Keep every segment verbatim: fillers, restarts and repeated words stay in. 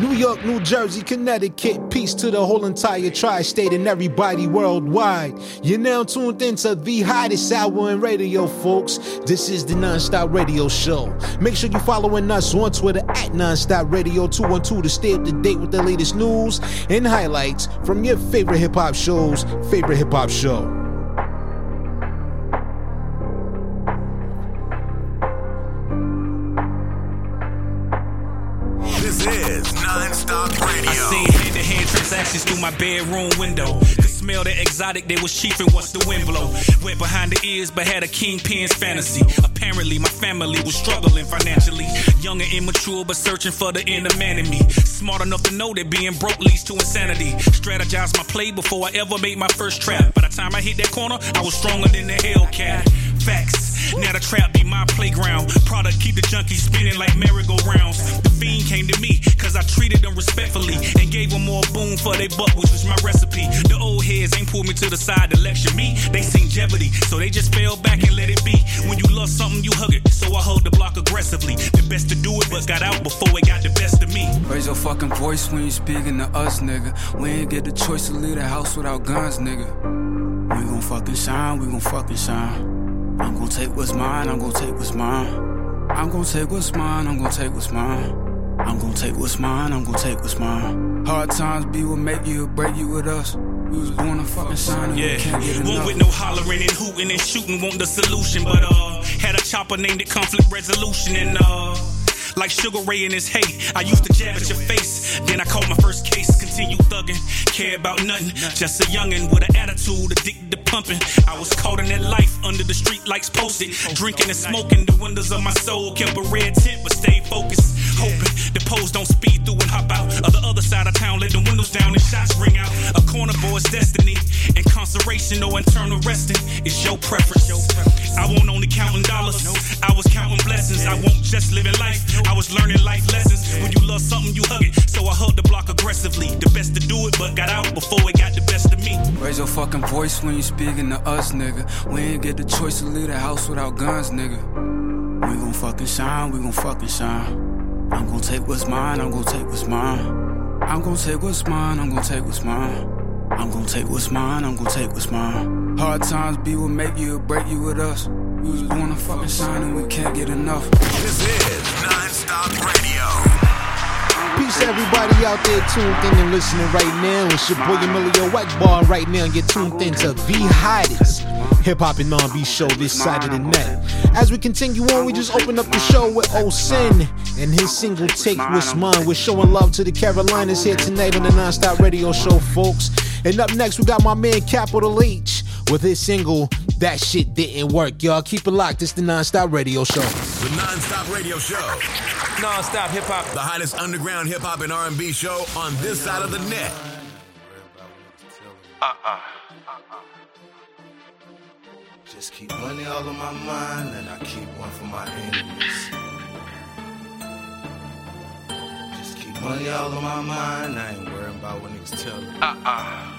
New York, New Jersey, Connecticut, peace to the whole entire tri-state and everybody worldwide. You're now tuned into the hottest hour in radio, folks. This is the Nonstop Radio Show. Make sure you're following us on Twitter at Nonstop Radio two twelve to stay up to date with the latest news and highlights from your favorite hip-hop shows, favorite hip-hop show. Transactions through my bedroom window. Could smell the exotic they was chiefing once the wind blow. Went behind the ears but had a kingpin's fantasy. Apparently my family was struggling financially. Young and immature but searching for the inner man in me. Smart enough to know that being broke leads to insanity. Strategized my play before I ever made my first trap. By the time I hit that corner, I was stronger than the Hellcat. Facts. Now the trap be my playground. Product keep the junkies spinning like merry-go-rounds. The fiend came to me, cause I treated them respectfully and gave them more boon for they buck, which was my recipe. The old heads ain't pulled me to the side to lecture me. They seen jeopardy, so they just fell back and let it be. When you love something, you hug it, so I hold the block aggressively. The best to do it, but got out before it got the best of me. Raise your fucking voice when you speaking to us, nigga. We ain't get the choice to leave the house without guns, nigga. We gon' fucking shine, we gon' fucking shine. I'm gon' take what's mine, I'm gon' take what's mine. I'm gon' take what's mine, I'm gon' take what's mine. I'm gon' take what's mine, I'm gon' take what's mine. Hard times be what make you or break you with us. We was born to fucking shine, yeah. One with no hollering and hooting and shooting, want the solution. But uh, had a chopper named it Conflict Resolution. And uh, like Sugar Ray in his hate, I used to jab at your face. Then I caught my first case, continued thugging. Care about nothing, just a youngin' with an attitude, addicted to pumping. I was caught in that life, under the street lights posted. Drinking and smoking, the windows of my soul kept a red tint, but stayed focused. Hoping the pose don't speed through and hop out of the other side of town, let the windows down and shots ring out. A corner boy's destiny, incarceration or internal resting is your preference. I won't only counting dollars, I was counting blessings. I won't just living life, I was learning life lessons. When you love something, you hug it, so I hug the block aggressively. The best to do it, but got out before it got the best of me. Raise your fucking voice when you speaking to us, nigga. We ain't get the choice to leave the house without guns, nigga. We gon' fucking shine, we gon' fucking shine. I'm gon' take what's mine, I'm gon' take what's mine. I'm gon' take what's mine, I'm gon' take what's mine. I'm gon' take what's mine, I'm gon' take what's mine. Hard times be what make you or break you with us. We was born to fucking shine and we can't get enough. This is Nonstop Radio. Peace everybody out there tuned in and listening right now. It's your boy Emilio Egbar right now. You're tuned in to the hottest hip-hop and R and B show this side of the net. As we continue on, we just opened up the show with O-Sin and his single Take What's Mine. We're showing love to the Carolinas here tonight on the Nonstop Radio Show, folks. And up next, we got my man Capital H with his single That Shit Didn't Work. Y'all keep it locked. It's the Nonstop Radio Show. The Nonstop Radio Show. Nonstop hip-hop. The hottest underground hip-hop and R and B show on this side of the net. Uh-uh. Just keep money all on my mind, and I keep one for my enemies. Just keep money all on my mind, I ain't worrying about what niggas tell me. Uh uh.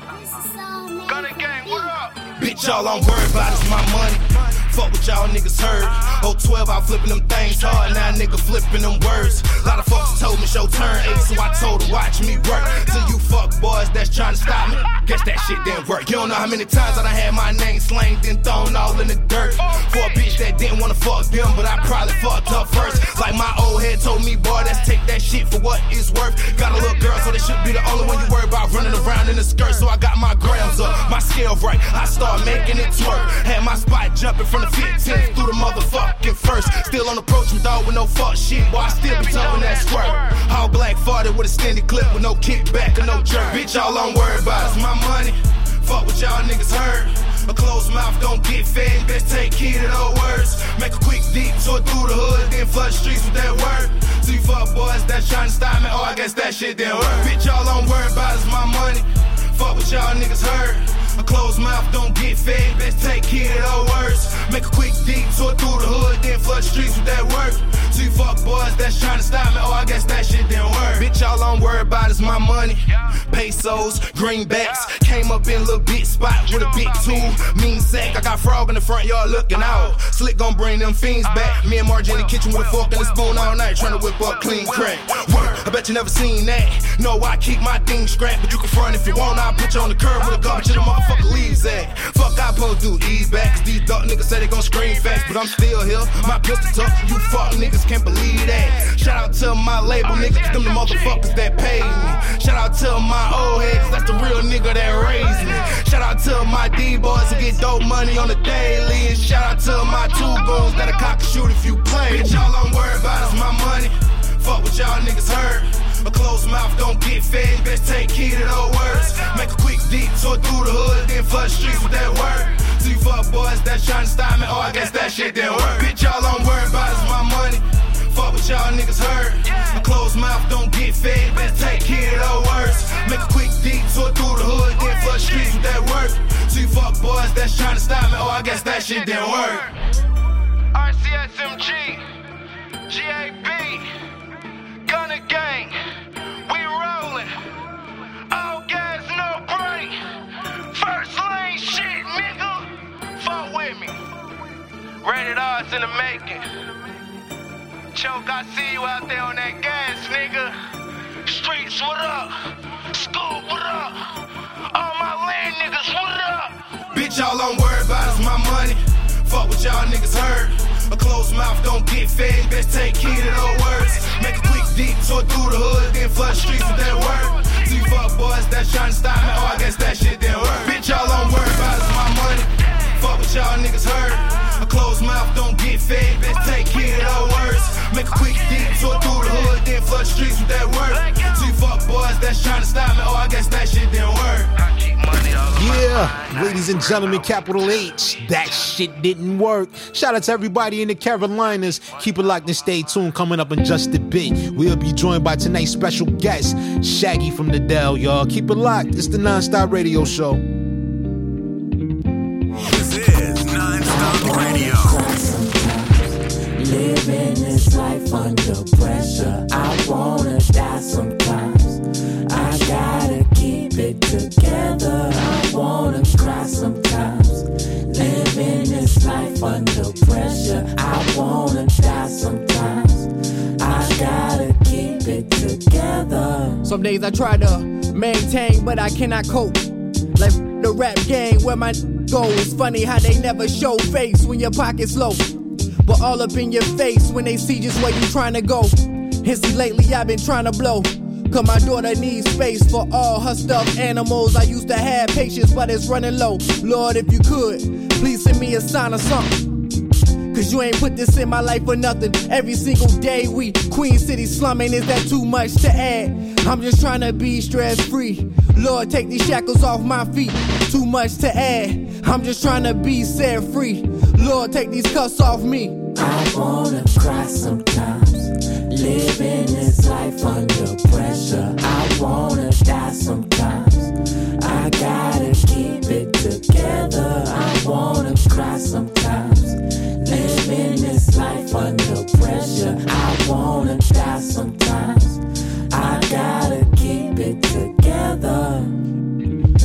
Got a gang, what up? Bitch, all I'm worried about is my money. Fuck what y'all niggas heard. oh twelve, I'm flipping them things hard, now nigga flipping them words. A lot of folks told me it's your turn, eight, so I told her watch me work. Till you fuck boys that's trying to stop me. Guess that shit didn't work. You don't know how many times I done had my name slanged and thrown all in the dirt. For a bitch that didn't wanna fuck them, but I probably fucked up first. Like my old head told me, boy, let's take that shit for what it's worth. Got a little girl, so that should be the only one you worry about running around in the skirt. So I got my grams up, my scale right, I start making it twerk. Had my spot jumping from the fifteenth through the motherfucking first. Still on the approach from dog with no fuck shit, boy, I still be towing that squirt. All black farted with a standing clip with no kickback or no jerk. Bitch, all I'm worried about is my money. Fuck what y'all niggas heard. A closed mouth don't get fed. Best take heed to those words. Make a quick detour through the hood, then flood the streets with that word. So you fuck boys that's trying to stop me. Oh, I guess that shit didn't work. Bitch, all I'm worried about is my money. Fuck what y'all niggas heard. A closed mouth don't get fed. Best take heed to those words. Make a quick detour through the hood, then flood the streets with that word. So you fuck boys that's trying to stop me. Oh, I guess that shit didn't work. Bitch, What y'all I'm worried about is my money. Pesos, greenbacks. Came up in a little big spot with a big tube. Mean sack. I got frog in the front yard looking out. Slick gon' bring them fiends back. Me and Margie in the kitchen with a fork and a spoon all night, trying to whip up clean crack. Work. I bet you never seen that. No, I keep my thing scrapped, but you can front if you want. I'll put you on the curb with a garbage in the motherfucker leaves at. Fuck, I supposed to do ease backs. These duck niggas say they gon' scream facts, but I'm still here. My pistol tuck. You fuck niggas can't believe that. Shout out to my label niggas, cause them the motherfuckers that paid me. Shout out to my old heads, that's the real nigga that raised me. Shout out to my D-boys who get dope money on the daily. And shout out to my two goons that a cock can shoot if you play. Bitch, all I'm worried about is my money. Fuck what y'all niggas heard. A closed mouth don't get fed, best take heed to those words. Make a quick detour through the hood, then flood streets with that word. See fuck boys that tryna stop me, oh I guess that shit didn't work. Bitch, all I'm worried about is my money. Fuck what y'all niggas heard. A closed mouth don't get fed, best take care of those words. Make a quick detour through the hood, then flood streets with that work. See fuck boys that's tryna stop me, oh I guess that shit didn't work. R C S M G, G A B, Gunna Gang, we rollin', all gas no break, first lane shit nigga, fuck with me, rated R's in the making. Choke, I see you out there on that gas, nigga. Streets, what up? School, what up? All my land niggas, what up? Bitch, all I'm worried about is my money. Fuck what y'all niggas heard. A closed mouth don't get fed, best take heed to those words. Make a quick detour through the hood, then flood streets with that word. See fuck boys that tryna stop me, oh I guess that shit didn't work. Bitch, all I'm worried about is my money. Fuck what y'all niggas heard. A closed mouth don't get fed, best take care of those words. Make a quick detour through the hood, then flood streets with that word. Two fuck boys that's trying to stop me, oh I guess that shit didn't work. Yeah, ladies and gentlemen, Capital H, that shit didn't work. Shout out to everybody in the Carolinas. Keep it locked and stay tuned. Coming up in just a bit, we'll be joined by tonight's special guest, Shaggy from Da Dale, y'all. Keep it locked, it's the Nonstop Radio Show. Living this life under pressure, I wanna die sometimes. I gotta keep it together, I wanna cry sometimes. Living this life under pressure, I wanna die sometimes. I gotta keep it together. Some days I try to maintain, but I cannot cope. Like the rap game where my go. It's funny how they never show face when your pocket's low, but all up in your face when they see just where you tryna go. And see lately I've been tryna blow, cause my daughter needs space for all her stuffed animals. I used to have patience but it's running low. Lord, if you could, please send me a sign or something, cause you ain't put this in my life for nothing. Every single day we Queen City slumming, is that too much to add? I'm just tryna be stress free. Lord, take these shackles off my feet. Too much to add, I'm just tryna be set free. Lord, take these cuffs off me. I wanna cry sometimes. Living this life under pressure, I wanna die sometimes. I gotta keep it together, I wanna cry sometimes. Living this life under pressure, I wanna die sometimes. I gotta keep it together.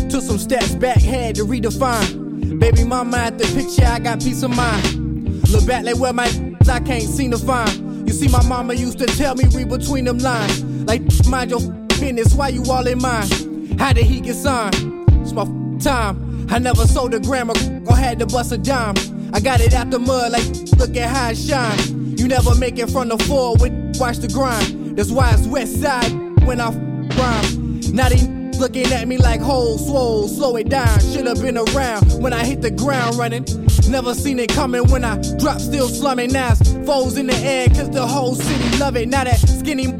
Took some steps back, had to redefine. Baby mama at the picture, I got peace of mind. Look back like where my I can't seem to find. You see my mama used to tell me, read between them lines. Like mind your business, why you all in mine? How did he get signed? It's my time. I never sold a grammar or had to bust a dime. I got it out the mud like look at how it shine. You never make it from the floor with watch the grind. That's why it's west side when I rhyme. Now they looking at me like whole swole, slow it down. Should've been around when I hit the ground running. Never seen it coming when I drop, still slumming. Now it's foes in the air, cause the whole city love it. Now that skinny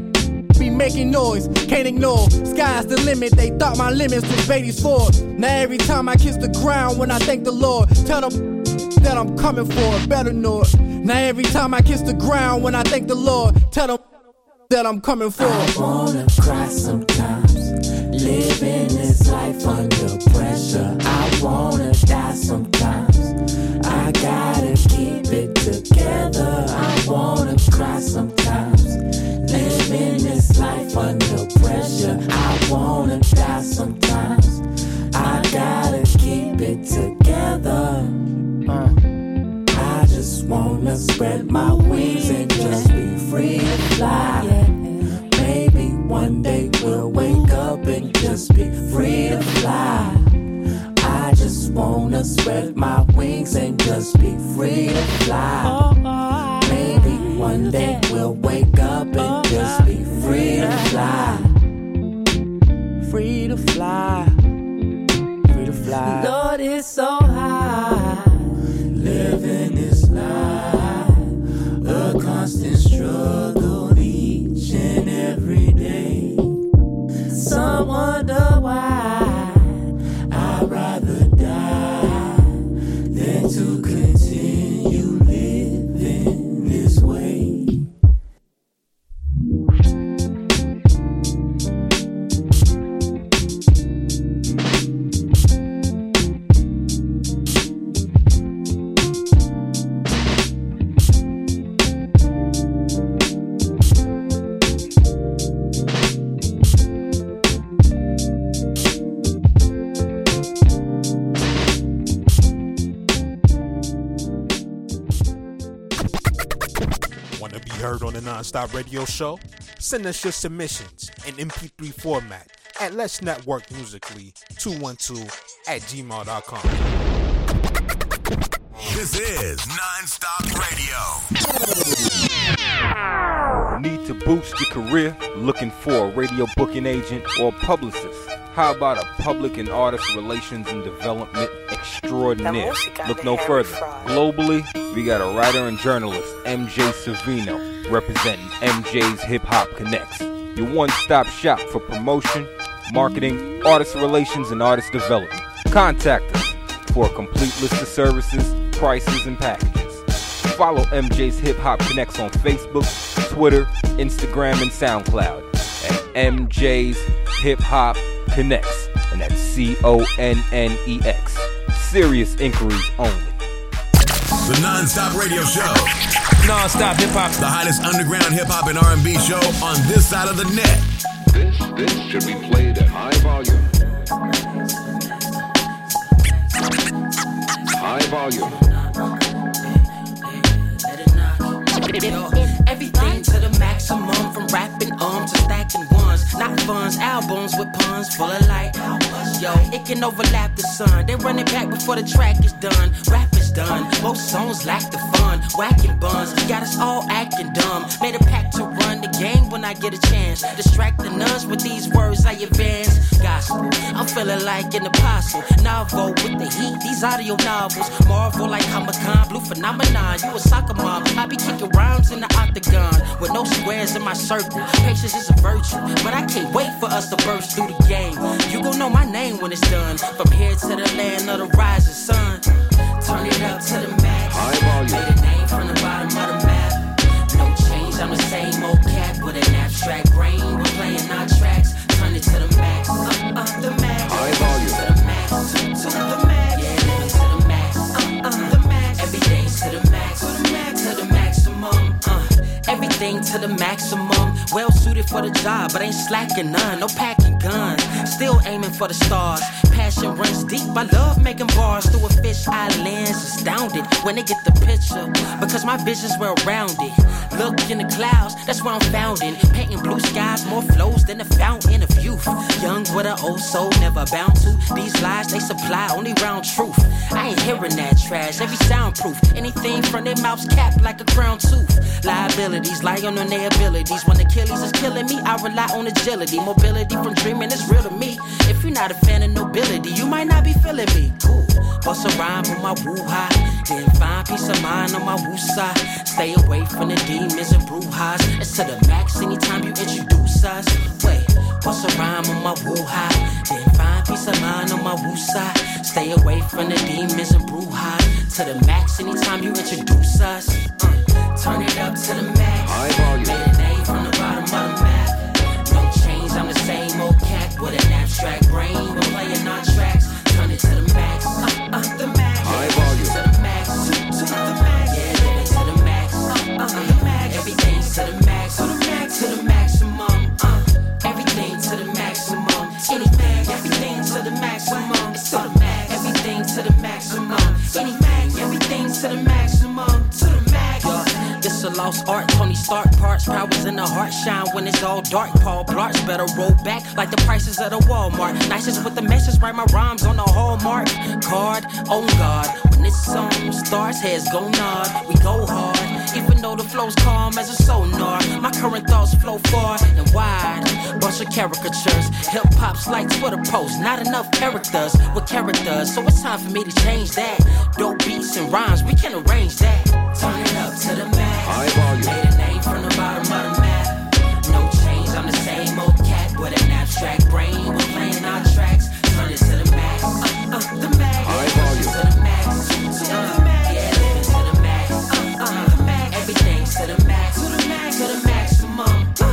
be making noise, can't ignore. Sky's the limit, they thought my limits was babies for. Now every time I kiss the ground when I thank the Lord, tell them that I'm coming for a better north. Now every time I kiss the ground when I thank the Lord, tell them that I'm coming for. I wanna cry sometimes. Living this life under pressure, I wanna die sometimes. I gotta keep it together, I wanna cry sometimes. Living this life under free to fly. Oh, oh, maybe one day we'll wake up and oh, just be free to fly. Free to fly. Free to fly. Lord, it's so high. Living this life, a constant struggle each and every day. Some wonder why. Nonstop Radio Show, send us your submissions in M P three format at Let's Network Musically two one two at gmail dot com. This is Nonstop Radio. Need to boost your career? Looking for a radio booking agent or publicist? How about a public and artist relations and development extraordinaire? Look no further. Globally, we got a writer and journalist, M J Savino, representing M J's Hip Hop Connects, your one-stop shop for promotion, marketing, artist relations, and artist development. Contact us for a complete list of services, prices, and packages. Follow M J's Hip Hop Connects on Facebook, Twitter, Instagram, and SoundCloud at M J's Hip Hop Connects, and that's C O N N E X. Serious inquiries only. The Nonstop Radio Show. Nonstop Hip Hop. The hottest underground hip hop and R and B show on this side of the net. This, this should be played at high volume. High volume. Everything to the maximum, from rapping um to stacking ones, not funds, albums with puns full of light. Yo, it can overlap the sun. They run it back before the track is done. Rap is done. Most songs lack the fun. Whacking buns got us all acting dumb. Made a pact to run the game when I get a chance. Distract the nuns with these words I advance. Gospel, I'm feeling like an apostle. Novel with the heat. These audio novels. Marvel like Comic-Con. Blue phenomenon. You a soccer mom. I be kicking rhymes in the octagon with no squares in my circle. Patience is a virtue, but I can't wait for us to burst through the game. You gon' know my name when it's done. From here to the land of the rising sun. Turn it up to the max. High volume. Made a name from the bottom of the map. No change, I'm the same old cat with an abstract brain. We're playing our tracks. Turn it to the max. Up, up the max. High volume. To the max. To, to the max. Yeah, living to the max. Up, up the max. Every day's to the max. To the max. To the maximum. Uh. Everything to the maximum. Well suited for the job, but ain't slacking none. No packing guns, still aiming for the stars. Passion runs deep, I love making bars. Through a fish eye lens, astounded when they get the picture, because my vision's well rounded. Look in the clouds, that's where I'm found in. Painting blue skies, more flows than the fountain of youth. Young with an old soul, never bound to. These lies, they supply only round truth. I ain't hearing that trash, every soundproof. Anything from their mouths capped like a crown tooth. Liability lie on their abilities. When Achilles is killing me, I rely on agility. Mobility from dreaming is real to me. If you're not a fan of nobility, you might not be feeling me. Cool. Bust a rhyme on my woo-ha. Then find peace of mind on my woo-side. Stay away from the demons and brouhahas. It's to the max anytime you introduce us. Wait, bust a rhyme on my woo-ha. Then find peace of mind on my woo-side. Stay away from the demons and brouhahas. To the max anytime you introduce us. Uh. Turn it up to the max. High volume. Made a name from the bottom of the map. No change, I'm the same old cat with an abstract brain. We're playing our tracks. Turn it to the max. Up, up the max. High volume. To the max. To the max. Yeah, living to the max. Up, up the max. Everything's to the max. To the max. To the maximum. Uh, everything to the maximum. Anything, everything to the maximum. It's to the max. Everything to the maximum. Anything, everything to the maximum. To the max. This a lost art, Tony Stark parts. Powers in the heart shine when it's all dark. Paul Blart better roll back like the prices at a Walmart. Nicest with the message, write my rhymes on the Hallmark card. Oh God. this song. Stars, heads go nod, we go hard. Even though the flow's calm as a sonar, my current thoughts flow far and wide. Bunch of caricatures, hip-hop's like Twitter posts. Not enough characters with characters, so it's time for me to change that. Dope beats and rhymes, we can arrange that. Turn it up to the max. Made a name from the bottom of the map. No change, I'm the same old cat with an abstract brain. We're playing our tracks. Turn it to the max. Uh, uh, the max. Turn it to the max. To the max. Yeah, living to the max. Uh, uh, the max. Everything to the max. To the max. To the maximum. Uh,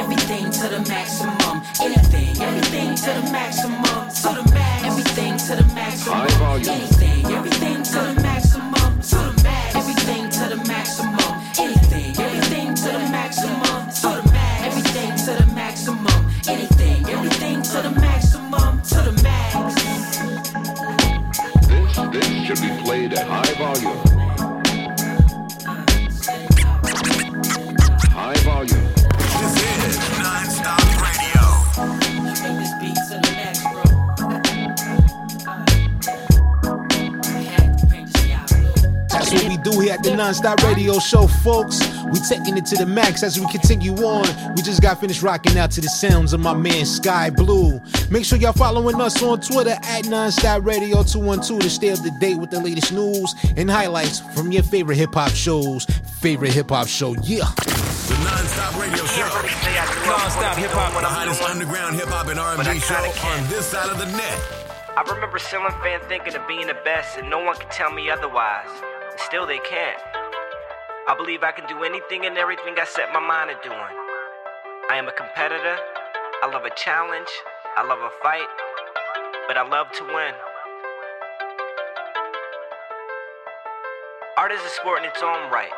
everything to the maximum. Anything. Everything to the maximum. To the max. Everything to the maximum. Anything. Everything to the maximum. To the max. Everything to the maximum. Anything, everything to the maximum, to the max. Everything to the maximum. Anything, everything to the maximum, to the max. This, this should be played at high volume. High volume. This is Nonstop Radio. Take this beat to the max, bro. That's what we do here at the Nonstop Radio Show, folks. We taking it to the max as we continue on. We just got finished rocking out to the sounds of my man Sky Blue. Make sure y'all following us on Twitter at Nonstop Radio two twelve to stay up to date with the latest news and highlights from your favorite hip hop shows. Favorite hip hop show, yeah. The Nonstop Radio Show. Nonstop hip hop, the hottest underground hip hop and R and B show on this side of the net. I remember selling fan thinking of being the best, and no one could tell me otherwise. Still they can't. I believe I can do anything and everything I set my mind to doing. I am a competitor. I love a challenge. I love a fight. But I love to win. Art is a sport in its own right.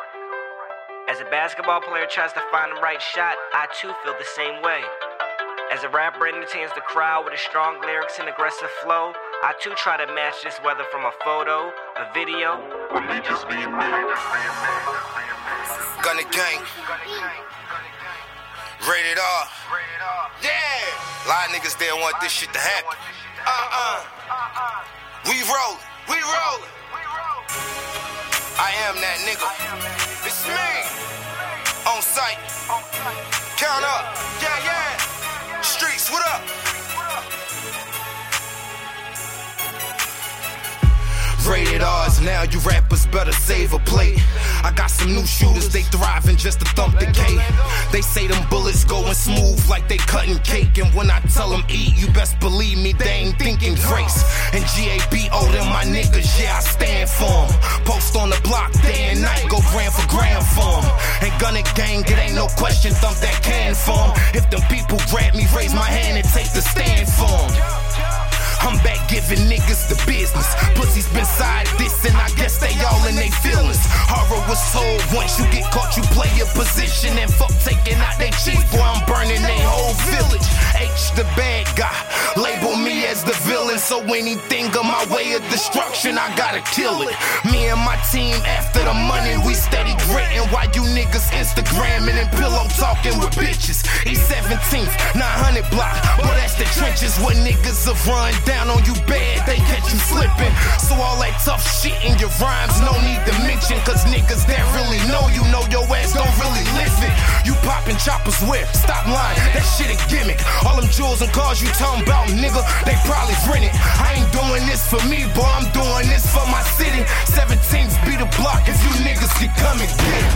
As a basketball player tries to find the right shot, I too feel the same way. As a rapper entertains the crowd with his strong lyrics and aggressive flow, I too try to match this, whether from a photo, a video, or me just being me. Gunna gang, rated R. Yeah, a lot of niggas there want this shit to happen. Uh uh, we rollin', we rollin'. I am that nigga. It's me. On site, count up. Yeah yeah. Streets, what up? Rated R's, now you rappers better save a plate. I got some new shooters, they thriving just to thump the cake. They say them bullets going smooth like they cutting cake. And when I tell them eat, you best believe me, they ain't thinking grace. And G A B O, them my niggas, yeah, I stand for them. Post on the block, day and night, go grand for grand for them. And Gunna Gang, it ain't no question, thump that can for them. If them people grab me, raise my hand and take the stand for them. I'm back giving niggas the business. Pussies been side this, and I guess they all in they feelings. Horror was sold. Once you get caught, you play your position. And fuck taking out they chief, boy, I'm burning they whole village. H the bad guy, label me as the villain. So anything on my way of destruction, I gotta kill it. Me and my team after the money, we steady gritting. Why you niggas Instagramming and pillow talking with bitches? E seventeenth, nine hundred block, boy, that's the trenches where niggas have run down on you bad, they catch you slipping. So all that tough shit in your rhymes, no need to mention, cause niggas that really know you know your ass don't really live it. You poppin' choppers where? Stop lying, that shit a gimmick. All them jewels and cars you talking about, nigga, they probably rented. I ain't doing this for me, boy, I'm doing this for my city. seventeenth be the block if you niggas can come and get it.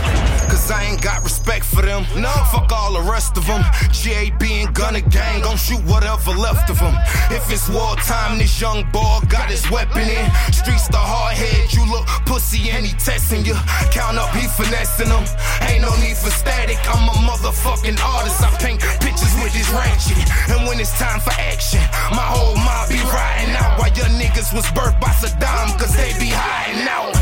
Cause I ain't got respect for them, no, fuck all the rest of them. G A B and Gunna Gang gon' shoot whatever left of them. If it's war time, this young boy got his weapon in. Streets the hard head, you look pussy and he testing you. Count up, he finessing them. Ain't no need for static, I'm a motherfucking artist. I paint pictures with this ratchet, and when it's time for action, my whole mob be riding out. While your niggas was birthed by Saddam, cause they be hiding out.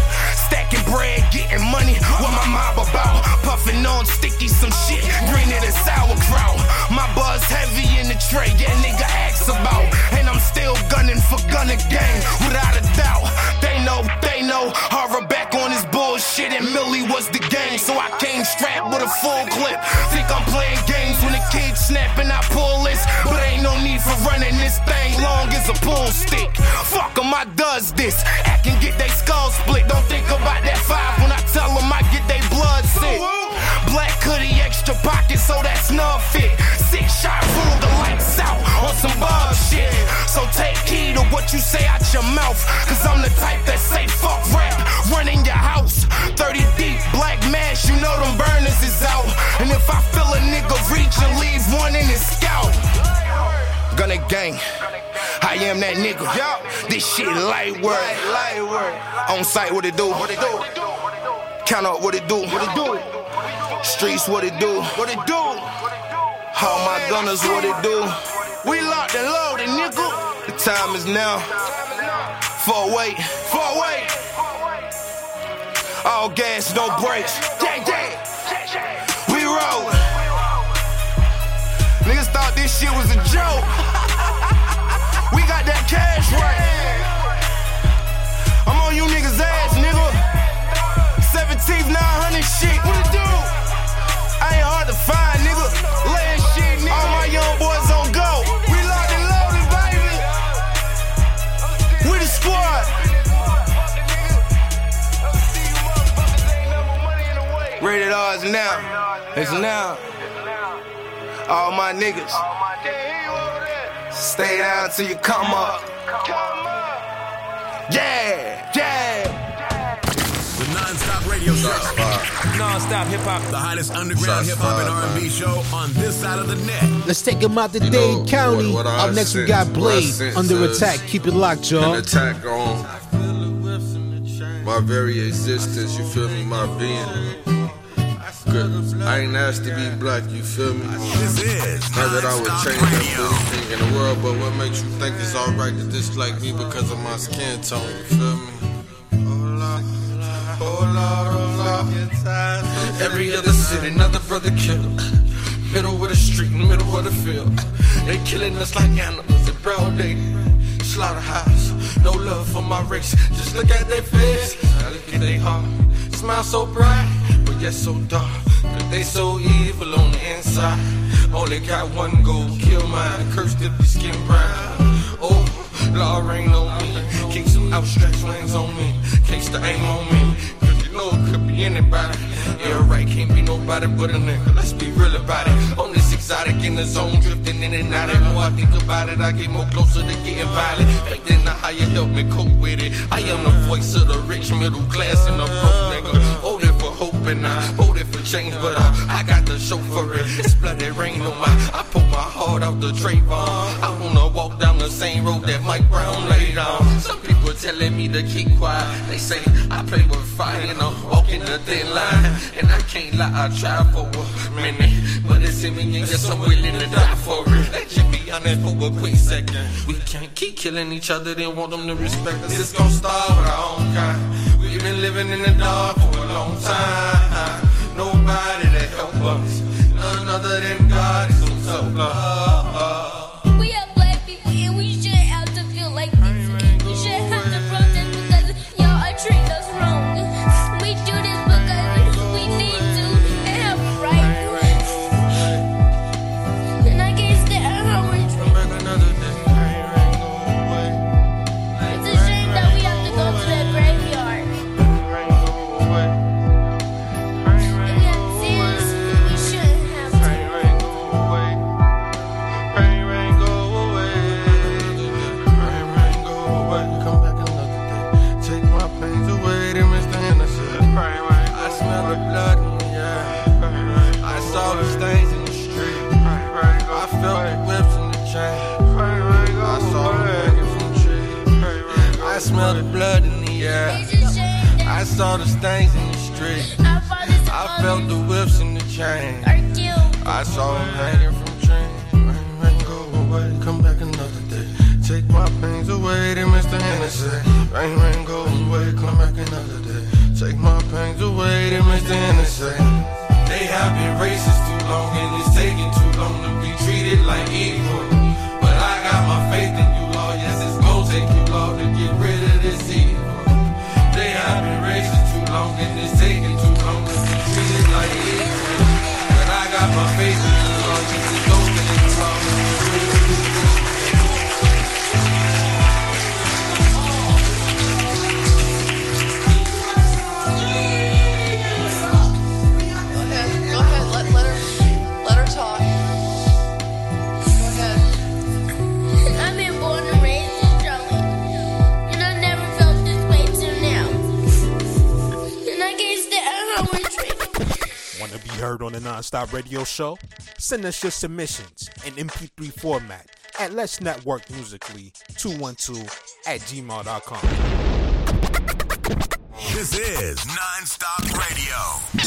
Stacking bread, getting money, what my mob about. Puffing on sticky, some shit greener than sauerkraut. My buzz heavy in the tray, yeah, nigga ask about. And I'm still gunning for Gunna Gang, without a doubt. They know, they know, horror back on his bullshit, and Millie was the gang, so I came strapped with a full clip. Think I'm playing games when the kid's snapping, I pull this. But ain't no need for running this thing long as a pool stick. Fuck 'em, I does this. I can get they skull split. Don't think about that five when I tell 'em I get they blood sick. Black hoodie, extra pocket, so that's not fit. Six shot rule, the lights out on some Bob shit. So take heed to what you say out your mouth, cause I'm the type that say fuck rap, run in your house. Thirty deep, black mass, you know them burners is out. And if I feel a nigga reachin', leave one in his scout. Gunna gang, I am that nigga. This shit light work. On site, what it do? Count up, what it do? Streets, what it do? What it do? All my gunners, what it do? We locked and loaded, nigga. The time is now. Fort Wait, Fort Wait. All gas, no brakes. Gang, gang. We roll. Niggas thought this shit was a joke. We got that cash right. I'm on you niggas' ass, nigga. seventeenth, nine hundred shit. What it do? I ain't hard to find, nigga. Laying shit, nigga. All my young boys on go. We locked and loaded, baby. We the squad. Rated R is now. It's now. All my niggas. Stay down till you come up. Yeah, yeah. NonStop Radio Show. NonStop Hip Hop. The hottest underground hip hop and R and B show on this side of the net. Let's take him out to you Dade know, County. What, what Up next, we got Blade under attack. Keep it locked, y'all. An attack on my very existence, you feel me? My being. Good. I ain't asked to be black, you feel me? This is not that I would change everything in the world, but what makes you think it's alright to dislike me because of my skin tone, you feel me? Oh Lord, oh Lord. Every other city, another brother killed. Middle of the street, middle of the field. They killing us like animals at broad day. Slaughterhouse, no love for my race. Just look at their face, I look at their heart. Smile so bright, but yet so dark. Cause they so evil on the inside. Only got one goal, kill mine. Cursed if your skin brown. Oh, law rain on me, keep some outstretched wings on me, case the aim on me, cause you know it could be anybody, yeah right, can't be nobody but a nigga, let's be real about it, on this exotic in the zone, drifting in and out, the more I think about it, I get more closer to getting violent, back then the higher help me cope with it, I am the voice of the rich middle class and the broke nigga, oh that for hope and I, hold it for change, but I, I got the show for it, it's bloody rain on my, I put my heart out the Trayvon, I wanna walk down the same road that Mike Brown laid down. Some people telling me to keep quiet. They say I play with fire and I'm walking the thin line. And I can't lie, I tried for a minute, but it's in me and yes, I'm willing to die for it. Let you be honest for a quick second. We can't keep killing each other, then want them to respect us. It's gonna start with our own kind. We've been living in the dark for a long time. Nobody to help us, none other than God is who's up. Uh, uh, I smell the blood in the air. I saw the stains in the street. I felt the whips in the chain. I saw them hanging from trees. Rain, rain, go away, come back another day. Take my pains away, they Mister Innocent. Rain, rain, go away, come back another day. Take my pains away, they Mister Innocent. They have been racist too long, and it's taking too long to be treated like equal. But I got my faith in you, Lord. Yes, it's gonna take you, Lord, to get rid of. They have been racist too long and it's taking too long to be treated like it. heard on the Nonstop Radio Show? Send us your submissions in M P three format at Let's Network Musically two one two at gmail dot com. This is Nonstop Radio.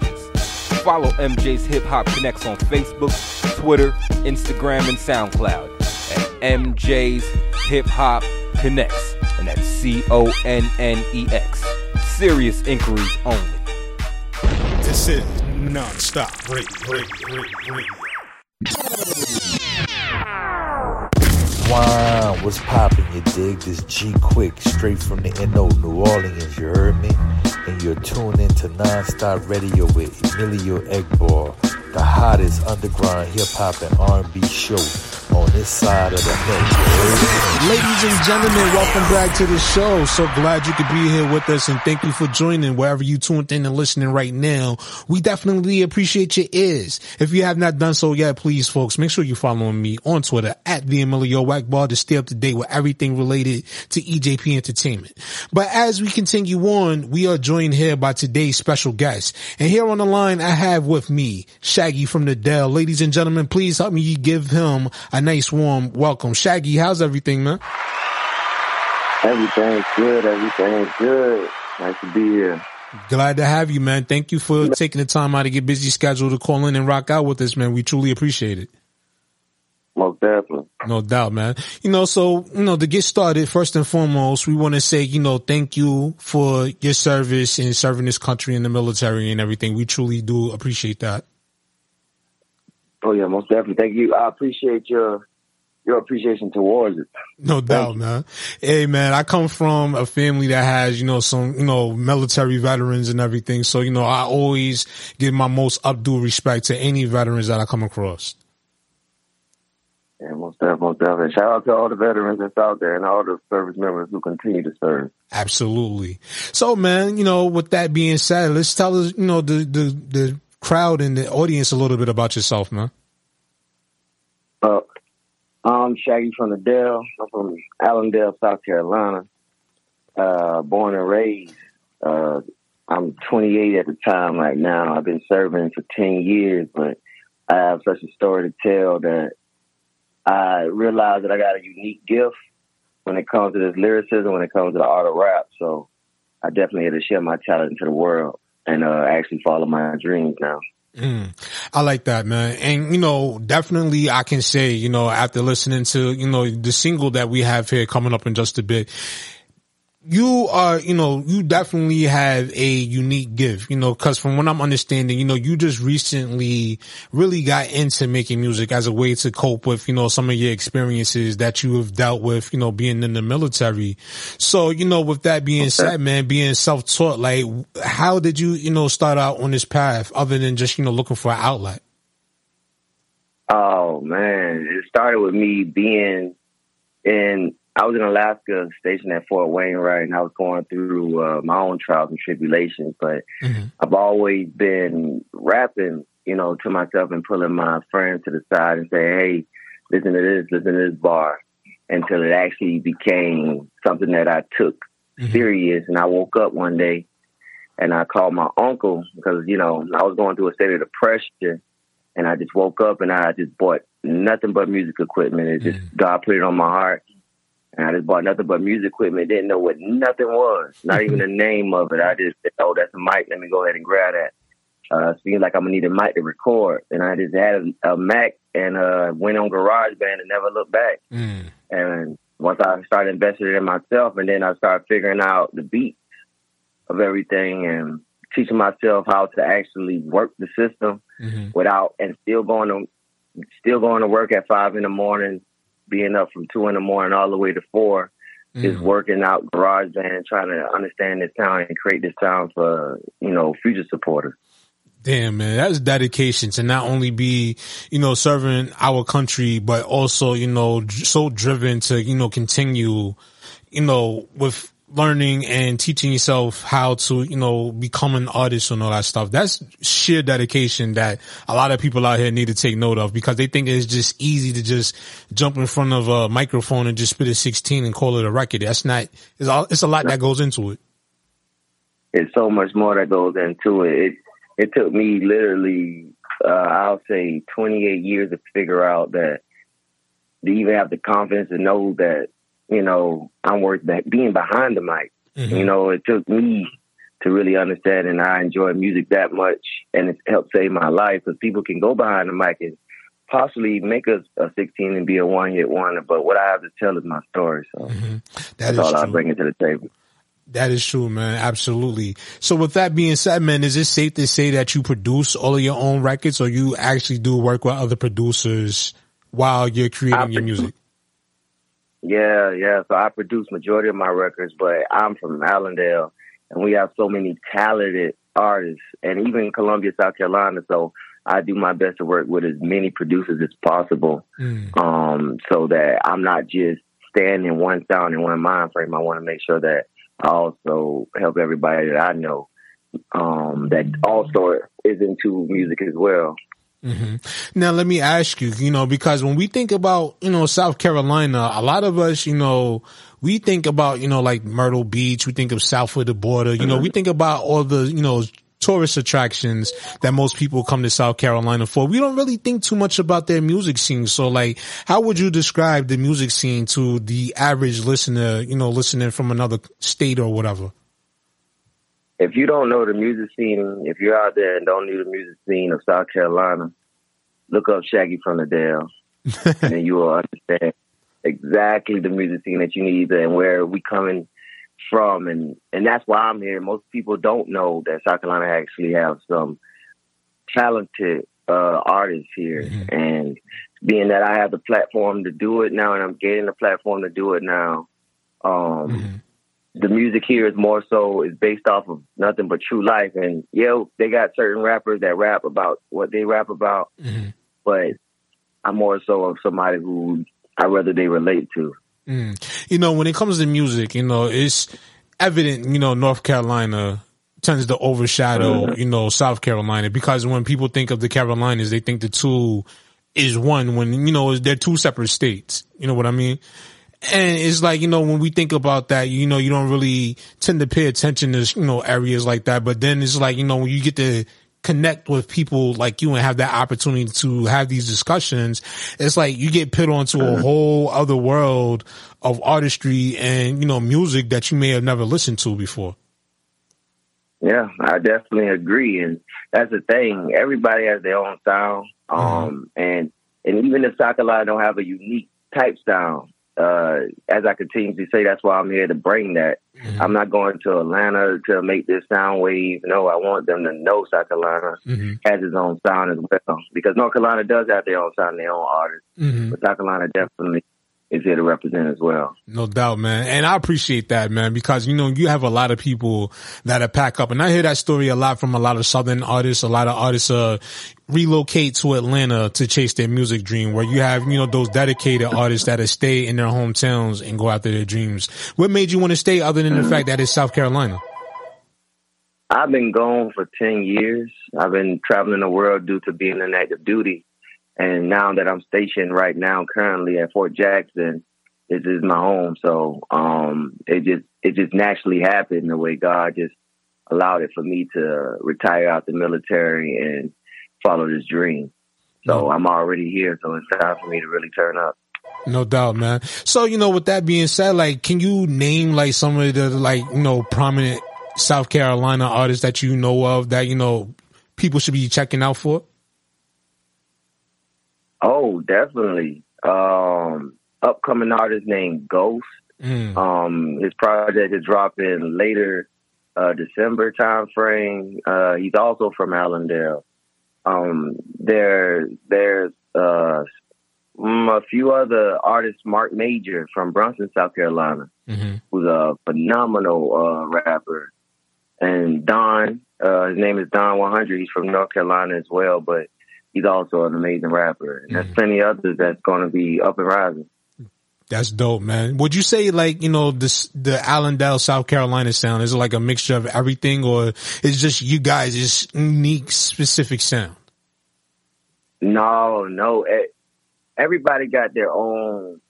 Follow M J's Hip Hop Connects on Facebook, Twitter, Instagram, and SoundCloud at M J's Hip Hop Connects, and that's C O N N E X. Serious inquiries only. This is Nonstop Radio. Wow, what's poppin', you dig? This G Quick, straight from the N O New Orleans, you heard me? And you're tuned into Nonstop Radio with Emilio Egbar, the hottest underground hip-hop and R and B show on this side of the hill. Ladies and gentlemen, welcome back to the show. So glad you could be here with us, and thank you for joining wherever you tuned in and listening right now. We definitely appreciate your ears. If you have not done so yet, please, folks, make sure you're following me on Twitter at the Emilio Egbar to stay up to date with everything related to E J P Entertainment. But as we continue on, we are joined here by today's special guest. And here on the line, I have with me Shaggy from Da Dale. Ladies and gentlemen, please help me give him a nice warm welcome. Shaggy, how's everything, man? Everything's good. Everything's good. Nice to be here. Glad to have you, man. Thank you for taking the time out of your busy schedule to call in and rock out with us, man. We truly appreciate it. Most definitely. No doubt, man. You know, so, you know, to get started, first and foremost, we want to say, you know, thank you for your service and serving this country in the military and everything. We truly do appreciate that. Oh, yeah, most definitely. Thank you. I appreciate your your appreciation towards it. No doubt, man. Hey, man, I come from a family that has, you know, some, you know, military veterans and everything. So, you know, I always give my most updue respect to any veterans that I come across. Yeah, most definitely, most definitely. Shout out to all the veterans that's out there and all the service members who continue to serve. Absolutely. So, man, you know, with that being said, let's tell us, you know, the the the crowd and the audience a little bit about yourself, man. Well, I'm Shaggy from Da Dale. I'm from Allendale, South Carolina. Uh, born and raised. Uh, I'm twenty-eight at the time right now. I've been serving for ten years, but I have such a story to tell that I realized that I got a unique gift when it comes to this lyricism, when it comes to the art of rap. So I definitely had to share my talent to the world. And uh, actually follow my dreams now. Mm, I like that, man. And, you know, definitely I can say, you know, after listening to, you know, the single that we have here coming up in just a bit, you are, you know, you definitely have a unique gift, you know, because from what I'm understanding, you know, you just recently really got into making music as a way to cope with, you know, some of your experiences that you have dealt with, you know, being in the military. So, you know, with that being okay. said, man, being self-taught, like, how did you, you know, start out on this path other than just, you know, looking for an outlet? Oh, man, it started with me being in... I was in Alaska, stationed at Fort Wainwright, and I was going through uh, my own trials and tribulations. But mm-hmm. I've always been rapping, you know, to myself and pulling my friends to the side and saying, hey, listen to this, listen to this bar, until it actually became something that I took mm-hmm. serious. And I woke up one day and I called my uncle because, you know, I was going through a state of depression. And I just woke up and I just bought nothing but music equipment. It just mm-hmm. God put it on my heart. And I just bought nothing but music equipment. Didn't know what nothing was, not even the name of it. I just said, oh, that's a mic. Let me go ahead and grab that. Uh, it seemed like I'm going to need a mic to record. And I just had a, a Mac and uh, went on GarageBand and never looked back. Mm. And once I started investing in myself, and then I started figuring out the beats of everything and teaching myself how to actually work the system mm-hmm. without and still going to still going to work at five in the morning. Being up from two in the morning all the way to four mm. is working out GarageBand, trying to understand this sound and create this sound for, you know, future supporters. Damn, man, that's dedication to not only be, you know, serving our country, but also, you know, so driven to, you know, continue, you know, with learning and teaching yourself how to, you know, become an artist and all that stuff. That's sheer dedication that a lot of people out here need to take note of, because they think it's just easy to just jump in front of a microphone and just spit a sixteen and call it a record. That's not, it's, all, it's a lot that goes into it. It's so much more that goes into it. It It took me literally, uh, I'll say, twenty-eight years to figure out that, to even have the confidence to know that, you know, I'm worth that, being behind the mic. Mm-hmm. You know, it took me to really understand, and I enjoy music that much, and it's helped save my life, because people can go behind the mic and possibly make us a, a sixteen and be a one-hit wonder. But what I have to tell is my story. So mm-hmm. that that's all true. I bring it to the table. That is true, man. Absolutely. So with that being said, man, is it safe to say that you produce all of your own records, or you actually do work with other producers while you're creating I your produce. music? Yeah, yeah. So I produce majority of my records, but I'm from Allendale, and we have so many talented artists, and even Columbia, South Carolina. So I do my best to work with as many producers as possible, mm. um, so that I'm not just staying in one sound and one mind frame. I want to make sure that I also help everybody that I know um, that also is into music as well. Mm-hmm. Now, let me ask you, you know, because when we think about, you know, South Carolina, a lot of us, you know, we think about, you know, like Myrtle Beach, we think of south of the border, you mm-hmm. know, we think about all the, you know, tourist attractions that most people come to South Carolina for. We don't really think too much about their music scene. So, like, how would you describe the music scene to the average listener, you know, listening from another state or whatever? If you don't know the music scene, if you're out there and don't know the music scene of South Carolina, look up Shaggy from Da Dale, and then you will understand exactly the music scene that you need and where we coming from, and and that's why I'm here. Most people don't know that South Carolina actually have some talented uh artists here, mm-hmm. and being that I have the platform to do it now, and I'm getting the platform to do it now, um mm-hmm. the music here is more so is based off of nothing but true life. And yeah, they got certain rappers that rap about what they rap about, mm-hmm. but I'm more so of somebody who I rather they relate to. Mm. You know, when it comes to music, you know, it's evident, you know, North Carolina tends to overshadow, you know, South Carolina, because when people think of the Carolinas, they think the two is one, when, you know, they're two separate states. You know what I mean? And it's like, you know, when we think about that, you know, you don't really tend to pay attention to, you know, areas like that. But then it's like, you know, when you get to connect with people like you and have that opportunity to have these discussions, it's like you get put onto a whole other world of artistry and, you know, music that you may have never listened to before. Yeah, I definitely agree. And that's the thing. Everybody has their own sound. Um, mm-hmm. and, and even if South Carolina don't have a unique type sound, uh, as I continuously say, that's why I'm here to bring that. Mm-hmm. I'm not going to Atlanta to make this sound wave. No, I want them to know South Carolina mm-hmm. has its own sound as well, because North Carolina does have their own sound, their own artists, mm-hmm. but South Carolina definitely is here to represent as well. No doubt, man. And I appreciate that, man, because, you know, you have a lot of people that are pack up. And I hear that story a lot from a lot of Southern artists. A lot of artists uh, relocate to Atlanta to chase their music dream, where you have, you know, those dedicated artists that stay in their hometowns and go after their dreams. What made you want to stay, other than the fact that it's South Carolina? I've been gone for ten years. I've been traveling the world due to being an active duty. And now that I'm stationed right now currently at Fort Jackson, this is my home. So um, it just it just naturally happened the way God just allowed it for me to retire out the military and follow this dream. So I'm already here. So it's time for me to really turn up. No doubt, man. So, you know, with that being said, like, can you name like some of the, like, you know, prominent South Carolina artists that you know of that, you know, people should be checking out for? Oh, definitely. Um, upcoming artist named Ghost. Mm. Um, his project is dropping later uh, December time frame. Uh, he's also from Allendale. Um, there, there's uh, a few other artists. Mark Major from Bronson, South Carolina, mm-hmm. who's a phenomenal uh, rapper, and Don Uh, his name is Don one hundred. He's from North Carolina as well, but he's also an amazing rapper. And there's mm. plenty others that's going to be up and rising. That's dope, man. Would you say, like, you know, this, the Allendale, South Carolina sound, is it like a mixture of everything, or it's just you guys' is unique, specific sound? No, no. Everybody got their own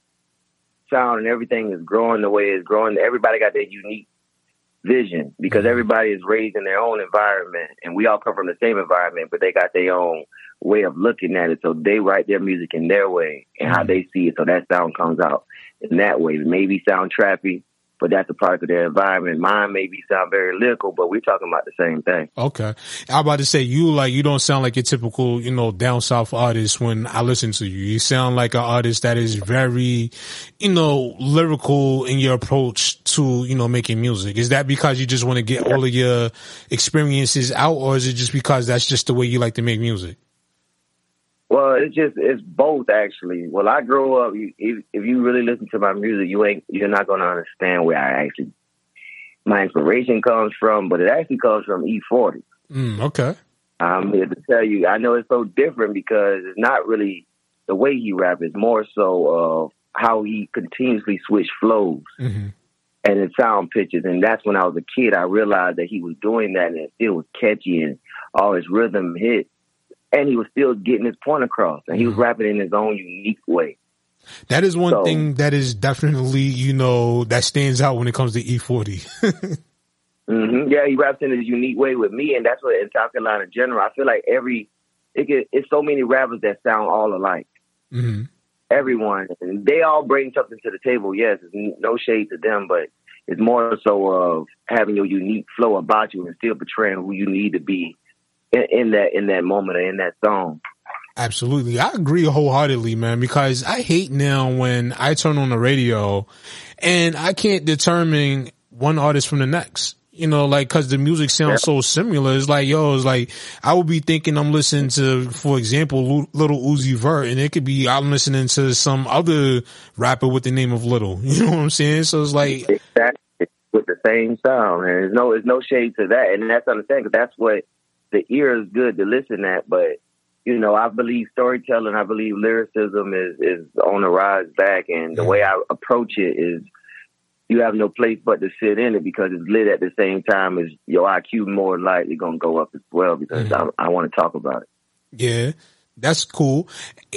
sound, and everything is growing the way it's growing. Everybody got their unique vision because everybody is raised in their own environment, and we all come from the same environment, but they got their own way of looking at it. So they write their music in their way and how they see it. So that sound comes out in that way. It maybe sound trappy, but that's a product of their environment. Mine maybe sound very lyrical, but we're talking about the same thing. Okay. I was about to say, you like, you don't sound like your typical, you know, down south artist when I listen to you. You sound like an artist that is very, you know, lyrical in your approach to, you know, making music. Is that because you just want to get all of your experiences out, or is it just because that's just the way you like to make music? Well, it's just, it's both, actually. Well, I grew up, you, if, if you really listen to my music, you ain't, you're not going to understand where I actually, my inspiration comes from, but it actually comes from E forty. Mm, okay. I'm here to tell you, I know it's so different because it's not really the way he raps, it's more so of how he continuously switched flows mm-hmm. and the sound pitches. And that's when I was a kid, I realized that he was doing that, and it still was catchy, and all his rhythm hit. And he was still getting his point across, and he was rapping in his own unique way. That is one so, thing that is definitely, you know, that stands out when it comes to E forty. mm-hmm, yeah, he raps in his unique way with me, and that's what in South Carolina in general. I feel like every it could, it's so many rappers that sound all alike. Mm-hmm. Everyone, and they all bring something to the table. Yes, it's no shade to them, but it's more so of having your unique flow about you and still portraying who you need to be. In that in that moment or in that song. Absolutely. I agree wholeheartedly, man, because I hate now when I turn on the radio and I can't determine one artist from the next. You know, like, because the music sounds so similar. It's like, yo, it's like, I would be thinking I'm listening to, for example, Little Uzi Vert, and it could be I'm listening to some other rapper with the name of Little. You know what I'm saying? So it's like... Exactly. With the same sound. And there's no, there's no shade to that. And that's understanding, because that's what... The ear is good to listen at, but, you know, I believe storytelling, I believe lyricism is, is on the rise back, and the way I approach it is you have no place but to sit in it because it's lit at the same time as your I Q more likely going to go up as well because mm-hmm. I, I want to talk about it. Yeah. That's cool.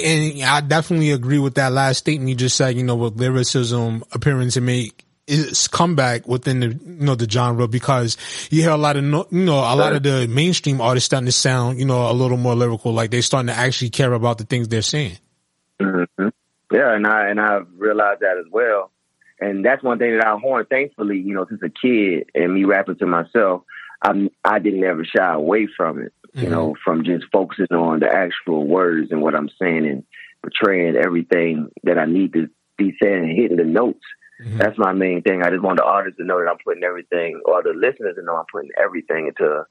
And I definitely agree with that last statement you just said, you know, with lyricism appearing to make it's comeback within the, you know, the genre, because you hear a lot of, no, you know, a lot of the mainstream artists starting to sound, you know, a little more lyrical, like they're starting to actually care about the things they're saying. Mm-hmm. Yeah. And I, and I've realized that as well. And that's one thing that I horn, thankfully, you know, since a kid and me rapping to myself, I'm, I didn't ever shy away from it, you mm-hmm. know, from just focusing on the actual words and what I'm saying and portraying everything that I need to be saying and hitting the notes. Mm-hmm. That's my main thing. I just want the artists to know that I'm putting everything, or the listeners to know I'm putting everything into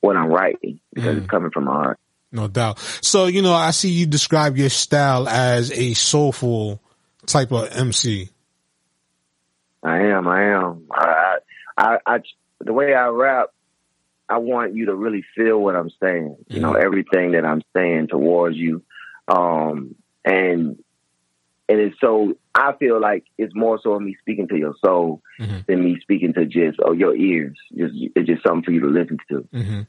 what I'm writing, because mm-hmm. it's coming from my heart. No doubt. So, you know, I see you describe your style as a soulful type of M C. I am. I am. I, I, I, the way I rap, I want you to really feel what I'm saying. Mm-hmm. You know, everything that I'm saying towards you. Um, and and it's so... I feel like it's more so me speaking to your soul mm-hmm. than me speaking to just oh your ears. Just, it's just something for you to listen to. Mm-hmm.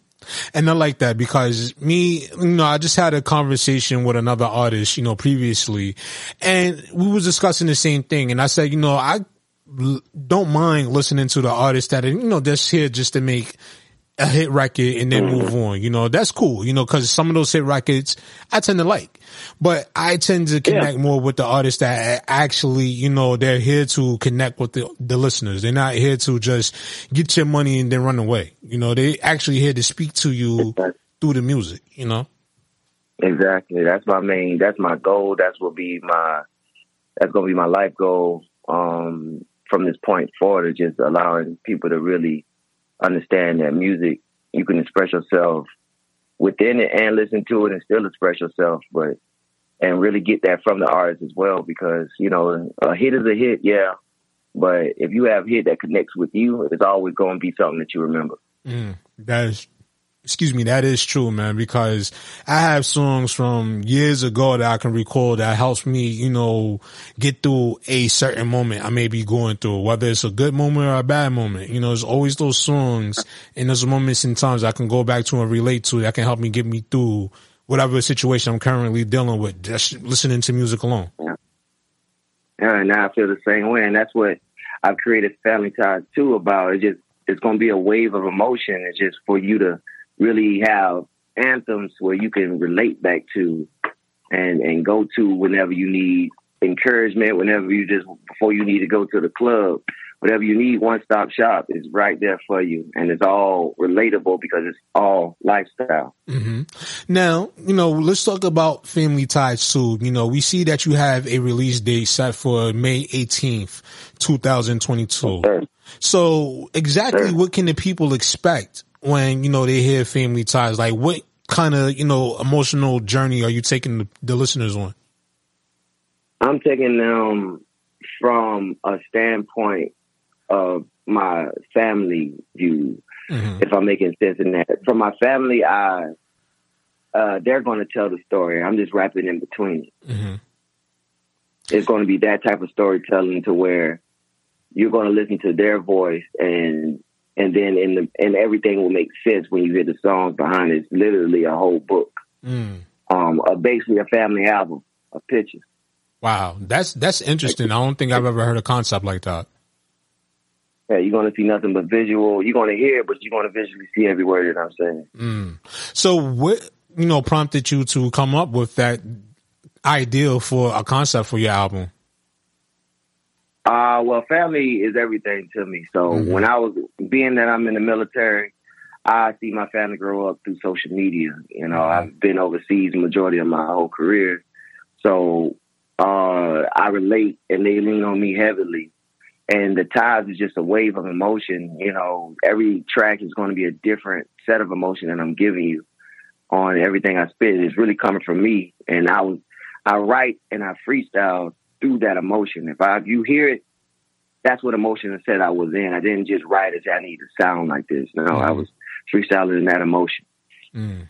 And I like that because me, you know, I just had a conversation with another artist, you know, previously, and we was discussing the same thing. And I said, you know, I don't mind listening to the artists that are, you know, that's here just to make a hit record and then move on. You know, that's cool, you know, because some of those hit records I tend to like, but I tend to connect yeah. more with the artists that actually, you know, they're here to connect with the, the listeners. They're not here to just get your money and then run away. You know, they actually here to speak to you exactly. through the music, you know? Exactly. That's my main, that's my goal. That's will be my, that's going to be my life goal um, from this point forward, just allowing people to really understand that music, you can express yourself within it and listen to it and still express yourself, but and really get that from the artist as well, because, you know, a hit is a hit, yeah, but if you have a hit that connects with you, it's always going to be something that you remember. Mm, that is Excuse me, that is true, man, because I have songs from years ago that I can recall that helps me, you know, get through a certain moment I may be going through, whether it's a good moment or a bad moment. You know, there's always those songs and those moments and times I can go back to and relate to that can help me get me through whatever situation I'm currently dealing with, just listening to music alone. Yeah, yeah, and I feel the same way, and that's what I've created Family Ties two about. It's just, it's going to be a wave of emotion. It's just for you to really have anthems where you can relate back to and, and go to whenever you need encouragement, whenever you just, before you need to go to the club, whatever you need, one-stop shop is right there for you. And it's all relatable because it's all lifestyle. Mm-hmm. Now, you know, let's talk about Family Ties two. You know, we see that you have a release date set for May eighteenth, twenty twenty-two. Yes, so exactly yes, what can the people expect when, you know, they hear Family Ties? Like, what kind of, you know, emotional journey are you taking the, the listeners on? I'm taking them from a standpoint of my family view, mm-hmm. if I'm making sense in that. From my family, I, uh, they're going to tell the story. I'm just wrapping in between it. Mm-hmm. It's going to be that type of storytelling to where you're going to listen to their voice, and and then in the, and everything will make sense when you hear the songs behind it. It's literally a whole book, mm. um, a, basically a family album of pictures. Wow, that's that's interesting. I don't think I've ever heard a concept like that. Yeah, you're going to see nothing but visual. You're going to hear, but you're going to visually see every word that I'm saying. Mm. So what, you know, prompted you to come up with that idea for a concept for your album? Uh, well, family is everything to me. So mm-hmm. when I was, being that I'm in the military, I see my family grow up through social media. You know, mm-hmm. I've been overseas the majority of my whole career. So uh, I relate, and they lean on me heavily. And the ties is just a wave of emotion. You know, every track is going to be a different set of emotion that I'm giving you on everything I spit. It's really coming from me. And I was, I write and I freestyle through that emotion. If I, if you hear it, that's what emotion I said I was in. I didn't just write it. I need to sound like this. No, mm. I was freestyling in that emotion. Mm.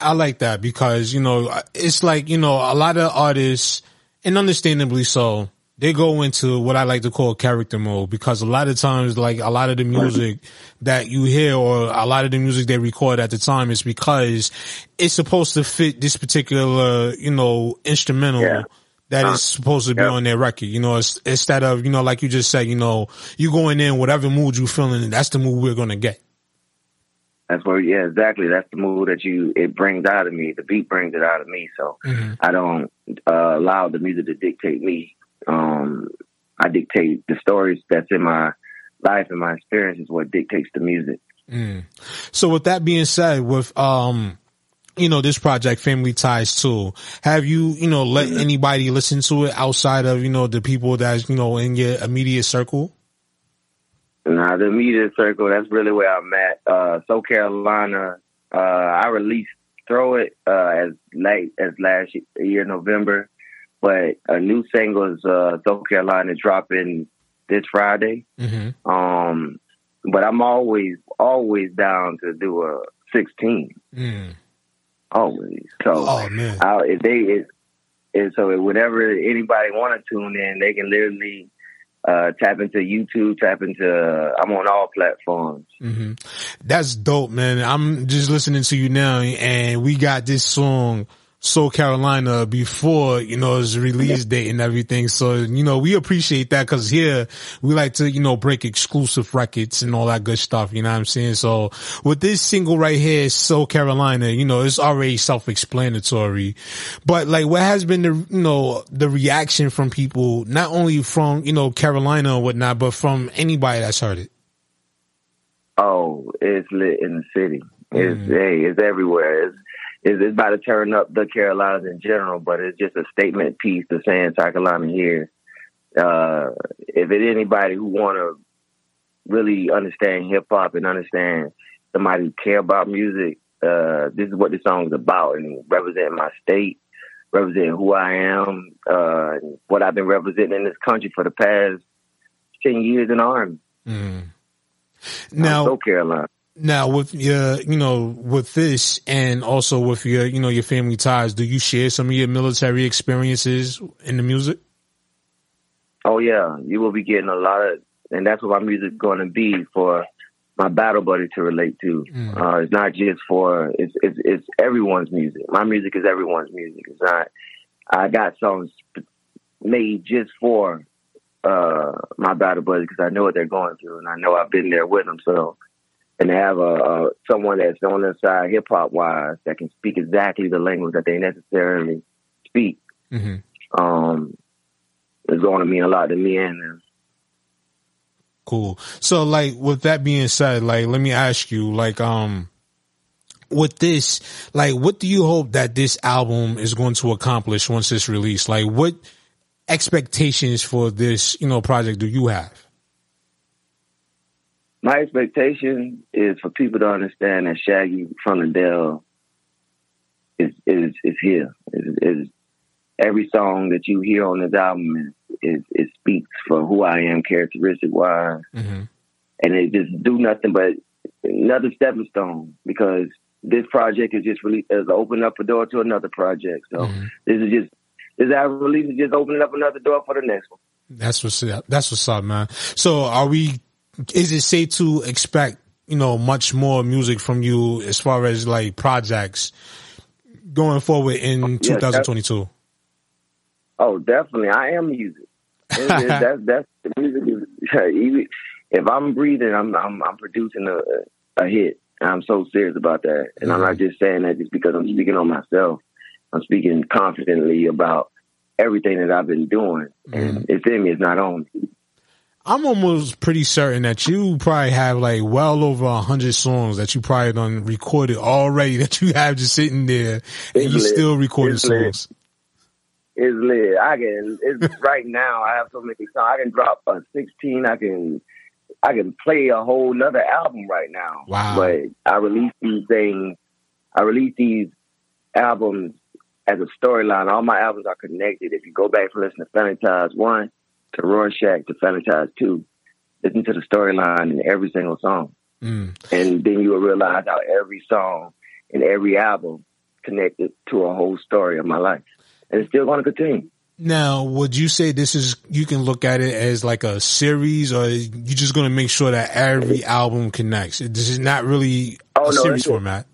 I like that because, you know, it's like, you know, a lot of artists, and understandably so, they go into what I like to call character mode, because a lot of times, like a lot of the music that you hear or a lot of the music they record at the time is because it's supposed to fit this particular, you know, instrumental yeah. that is supposed to be yeah. on their record. You know, it's, instead of, you know, like you just said, you know, you going in whatever mood you feeling, that's the mood we're going to get. That's where, yeah, exactly. That's the mood that you, it brings out of me. The beat brings it out of me. So mm-hmm. I don't uh, allow the music to dictate me. Um, I dictate the stories that's in my life, and my experience is what dictates the music. Mm. So with that being said, with, um, you know, this project, Family Ties two, have you, you know, let mm-hmm. anybody listen to it outside of, you know, the people that's, you know, in your immediate circle? Nah, the immediate circle, that's really where I'm at. Uh, Soul Carolina, uh, I released Throw It, uh, as late as last year, November. But a new single is uh, Soul Carolina, dropping this Friday. Mm-hmm. Um, but I'm always, always down to do a sixteen. Mm. Always. So oh, man. I, if they, if, if, so if whenever anybody want to tune in, they can literally uh, tap into YouTube, tap into, uh, I'm on all platforms. Mm-hmm. That's dope, man. I'm just listening to you now, and we got this song, Soul Carolina, before, you know, his release date and everything. So, you know, we appreciate that, because here we like to, you know, break exclusive records and all that good stuff. You know what I'm saying? So with this single right here, Soul Carolina, you know, it's already self-explanatory, but like, what has been the, you know, the reaction from people, not only from, you know, Carolina and whatnot, but from anybody that's heard it? Oh, it's lit in the city. It's, mm. hey, it's everywhere. It's, It's about to turn up the Carolinas in general, but it's just a statement piece to saying South Carolina here. Uh, if it's anybody who want to really understand hip hop and understand somebody who care about music, uh, this is what the song is about, and representing my state, representing who I am, uh, and what I've been representing in this country for the past ten years in the Army. Mm. Now, South Carolina. Now with your, you know, with this and also with your, you know, your family ties, do you share some of your military experiences in the music? Oh yeah, you will be getting a lot of, and that's what my music's going to be for my battle buddy to relate to. Mm. Uh, it's not just for, it's, it's it's everyone's music. My music is everyone's music. It's not, I got songs made just for uh, my battle buddy because I know what they're going through and I know I've been there with them, so. And have a, a someone that's on their side, hip hop wise, that can speak exactly the language that they necessarily speak. Mm-hmm. Um, it's going to mean a lot to me and them. Cool. So, like, with that being said, like, let me ask you, like, um, with this, like, what do you hope that this album is going to accomplish once it's released? Like, what expectations for this, you know, project do you have? My expectation is for people to understand that Shaggy from Da Dale is is is here. Is, is every song that you hear on this album is, is it speaks for who I am, characteristic wise, mm-hmm. and it just do nothing but another stepping stone because this project is just really is opening up a door to another project. So mm-hmm. this is just this album release is just opening up another door for the next one. That's what's up. That's what's up, man. So are we? Is it safe to expect, you know, much more music from you as far as like projects going forward in twenty twenty-two? Yeah, oh, definitely. I am music. that's that's the music. Is, if I'm breathing, I'm I'm, I'm producing a, a hit. And I'm so serious about that, and mm-hmm. I'm not just saying that just because I'm speaking on myself. I'm speaking confidently about everything that I've been doing, mm-hmm. and it's in me. It's not on me. I'm almost pretty certain that you probably have like well over a hundred songs that you probably done recorded already that you have just sitting there and you still recording songs. It's lit. I can. It's right now. I have so many songs. I can drop a sixteen. I can. I can play a whole nother album right now. Wow! But I release these things. I release these albums as a storyline. All my albums are connected. If you go back and listen to Fanatize One. To Rorschach, to Fanatize two, listen to the storyline in every single song. Mm. And then you will realize how every song and every album connected to a whole story of my life. And it's still going to continue. Now, would you say this is, you can look at it as like a series, or you're just going to make sure that every album connects? This is not really oh, a no, series format.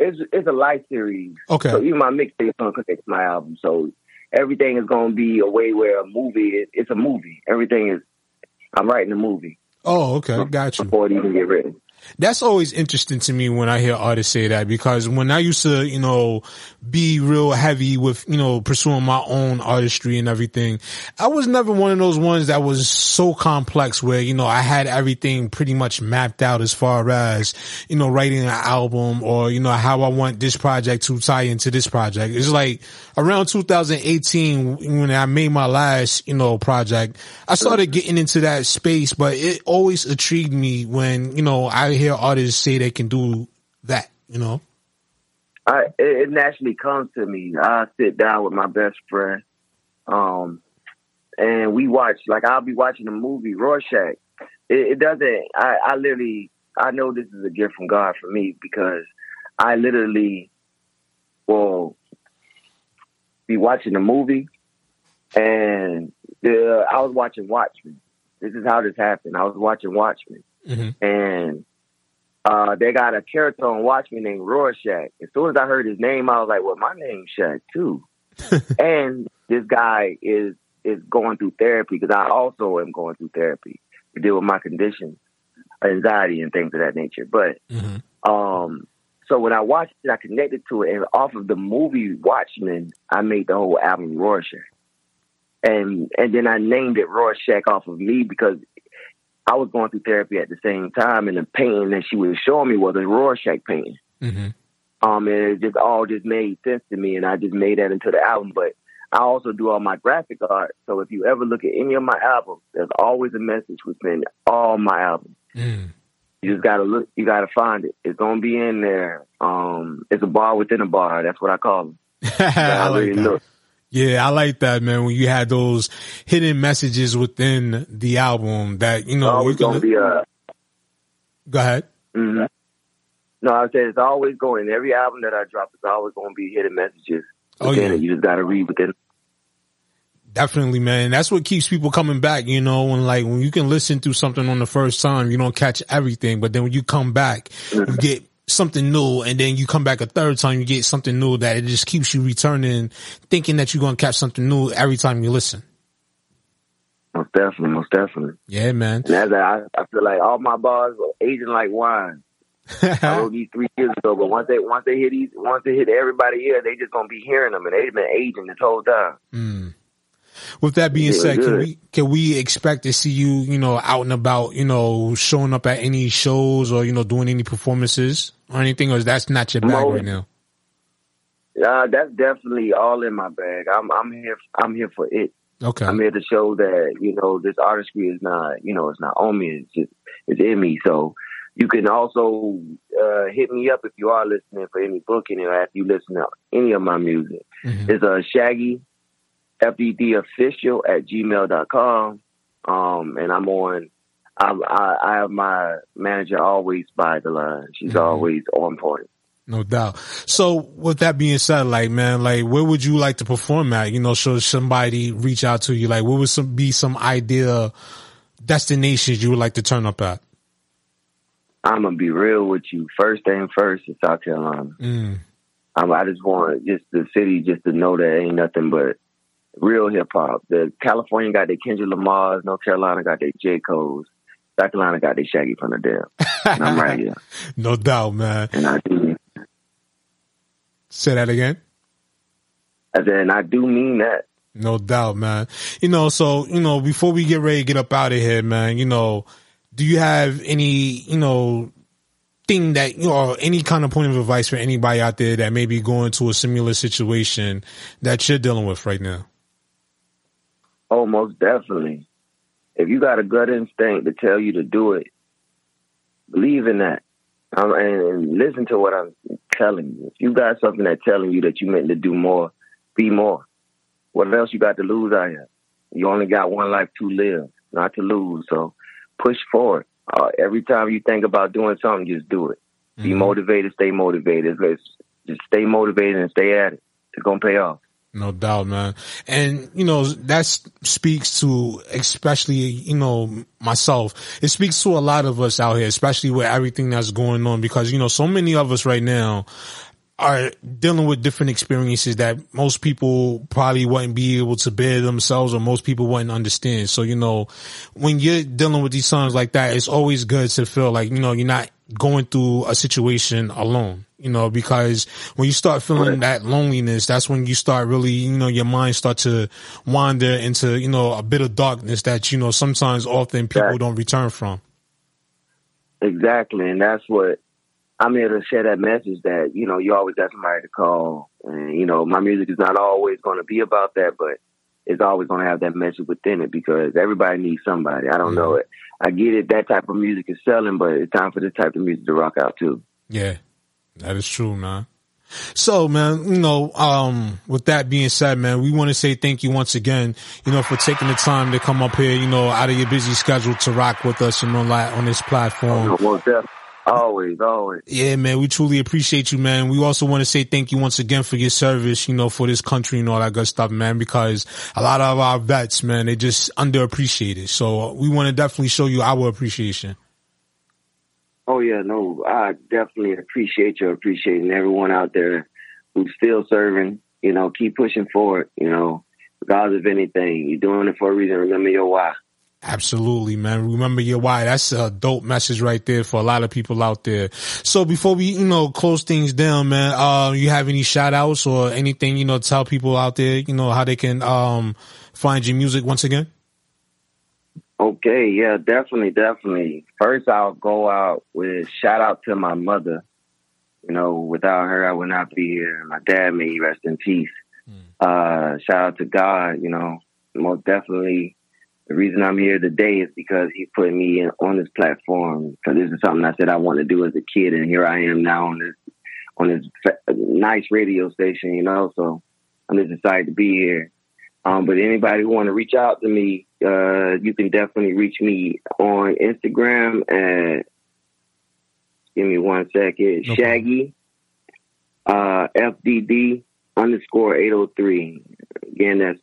It's it's a light series. Okay. So even my mixtape is going to connect to my album, so everything is going to be a way where a movie is, it's a movie. Everything is, I'm writing a movie. Oh, okay. Got you. Before it even get written. That's always interesting to me when I hear artists say that, because when I used to, you know, be real heavy with, you know, pursuing my own artistry and everything, I was never one of those ones that was so complex where, you know, I had everything pretty much mapped out as far as, you know, writing an album or, you know, how I want this project to tie into this project. It's like around two thousand eighteen when I made my last, you know, project, I started getting into that space, but it always intrigued me when, you know, I hear artists say they can do that, you know? I, it, it naturally comes to me. I sit down with my best friend, um, and we watch, like, I'll be watching a movie, Rorschach. It, it doesn't, I, I literally, I know this is a gift from God for me because I literally will be watching a movie, and the, I was watching Watchmen. This is how this happened. I was watching Watchmen. Mm-hmm. And uh, they got a character on Watchmen named Rorschach. As soon as I heard his name, I was like, well, my name's Shaq, too. And this guy is is going through therapy, because I also am going through therapy to deal with my condition, anxiety and things of that nature. But mm-hmm. um, so when I watched it, I connected to it. And off of the movie Watchmen, I made the whole album Rorschach. And, and then I named it Rorschach off of me because I was going through therapy at the same time, and the painting that she was showing me was a Rorschach painting. Mm-hmm. Um, and it just all just made sense to me, and I just made that into the album. But I also do all my graphic art, so if you ever look at any of my albums, there's always a message within all my albums. Mm. You just gotta look, you gotta find it. It's gonna be in there. Um, it's a bar within a bar. That's what I call it. I like that. Look. Yeah, I like that, man. When you had those hidden messages within the album that, you know, oh, it's gonna be a Go ahead. Mm-hmm. No, I said it's always going. Every album that I drop is always going to be hidden messages. Oh, yeah. You just got to read within. Definitely, man. That's what keeps people coming back, you know, when like when you can listen to something on the first time, you don't catch everything. But then when you come back, you get something new. And then you come back a third time, you get something new that it just keeps you returning, thinking that you're going to catch something new every time you listen. Most definitely. Most definitely. Yeah, man. And as I, I feel like all my bars are aging like wine. I wrote these three years ago, but once they once they hit these, once they hit everybody here, they just going to be hearing them. And they've been aging this whole time. Mm. With that being yeah, said, can we, can we expect to see you, you know, out and about, you know, showing up at any shows or, you know, doing any performances or anything? Or that's not your bag right now? Uh, that's definitely all in my bag. I'm, I'm here. I'm here for it. Okay. I'm here to show that, you know, this artistry is not, you know, it's not on me. It's just, it's in me. So you can also uh, hit me up if you are listening for any booking or after you listen to any of my music. Mm-hmm. It's a uh, Shaggy F D D official at gmail dot com. Um, and I'm on, I'm, I, I have my manager always by the line. She's mm-hmm. always on point. No doubt. So with that being said, like, man, like, where would you like to perform at? You know, should somebody reach out to you? Like, what would some, be some idea destinations you would like to turn up at? I'm going to be real with you. First thing first is South Carolina. Mm. Um, I just want just the city just to know that ain't nothing but real hip hop. The California got their Kendrick Lamar's, North Carolina got their J. Cole's, South Carolina got their Shaggy from Da Dale. And I'm right here. No doubt, man. And I do. Say that again. I said, and I do mean that. No doubt, man. You know, so you know, before we get ready to get up out of here, man. You know, do you have any, you know, thing that, you know, any kind of point of advice for anybody out there that may be going to a similar situation that you're dealing with right now? Oh, most definitely. If you got a gut instinct to tell you to do it, believe in that. Um, and listen to what I'm telling you. If you got something that's telling you that you meant to do more, be more. What else you got to lose out here? You only got one life to live, not to lose. So push forward. Uh, every time you think about doing something, just do it. Mm-hmm. Be motivated, stay motivated. Let's just stay motivated and stay at it. It's going to pay off. No doubt, man. And, you know, that speaks to, especially, you know, myself. It speaks to a lot of us out here, especially with everything that's going on, because, you know, so many of us right now are dealing with different experiences that most people probably wouldn't be able to bear themselves, or most people wouldn't understand. So, you know, when you're dealing with these songs like that, it's always good to feel like, you know, you're not going through a situation alone, you know, because when you start feeling that loneliness, that's when you start really, you know, your mind start to wander into, you know, a bit of darkness that, you know, sometimes often people don't return from. Exactly. And that's what I'm here to share, that message that, you know, you always got somebody to call. And, you know, my music is not always going to be about that, but it's always going to have that message within it, because everybody needs somebody. I don't mm-hmm. know it. I get it. That type of music is selling, but it's time for this type of music to rock out too. Yeah, that is true, man. So, man, you know, um, with that being said, man, we want to say thank you once again, you know, for taking the time to come up here, you know, out of your busy schedule to rock with us and on, on this platform. Well, definitely. Always, always. Yeah, man, we truly appreciate you, man. We also want to say thank you once again for your service, you know, for this country and all that good stuff, man, because a lot of our vets, man, they just underappreciated. So we want to definitely show you our appreciation. Oh, yeah, no, I definitely appreciate you, appreciating everyone out there who's still serving. You know, keep pushing forward, you know, regardless of anything. You're doing it for a reason. Remember your why. Absolutely, man. Remember your why. That's a dope message right there for a lot of people out there. So before we, you know, close things down, man, uh, you have any shout outs or anything, you know, tell people out there, you know, how they can um, find your music once again? Okay. Yeah, definitely. Definitely. First, I'll go out with shout out to my mother. You know, without her, I would not be here. My dad, may he rest in peace. Mm. Uh, shout out to God, you know, most definitely. The reason I'm here today is because he put me in, on this platform. Because this is something I said I want to do as a kid, and here I am now on this on this nice radio station, you know. So I'm just excited to be here. Um, but anybody who want to reach out to me, uh, you can definitely reach me on Instagram at Give me one second. Okay. Shaggy, uh, F D D underscore eight oh three. Again, that's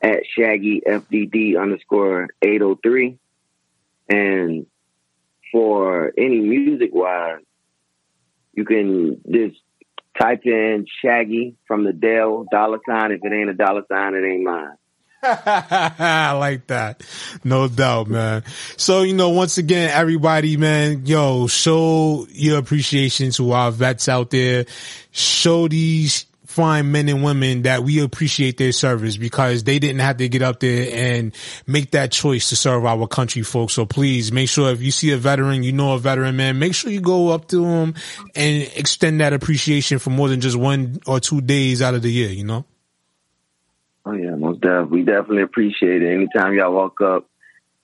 at Shaggy F D D underscore eight oh three. And for any music-wise, you can just type in Shaggy from the Dale dollar sign. If it ain't a dollar sign, it ain't mine. I like that. No doubt, man. So, you know, once again, everybody, man, yo, show your appreciation to our vets out there. Show these fine men and women that we appreciate their service, because they didn't have to get up there and make that choice to serve our country, folks. So please make sure if you see a veteran, you know a veteran, man, make sure you go up to them and extend that appreciation for more than just one or two days out of the year, you know? Oh, yeah, most definitely. We definitely appreciate it. Anytime y'all walk up,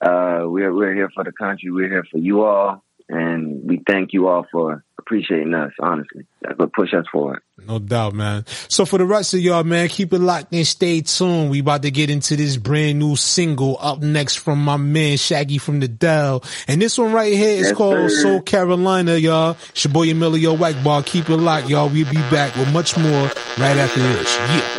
uh, we're, we're here for the country. We're here for you all. And we thank you all for appreciating us, honestly. That's what push us forward. No doubt, man. So for the rest of y'all, man, keep it locked and stay tuned. We about to get into this brand new single up next from my man Shaggy from the Dell. And this one right here is yes, called sir. Soul Carolina, y'all. It's your boy Emilio Egbar. Keep it locked, y'all. We'll be back with much more right after this. Yeah.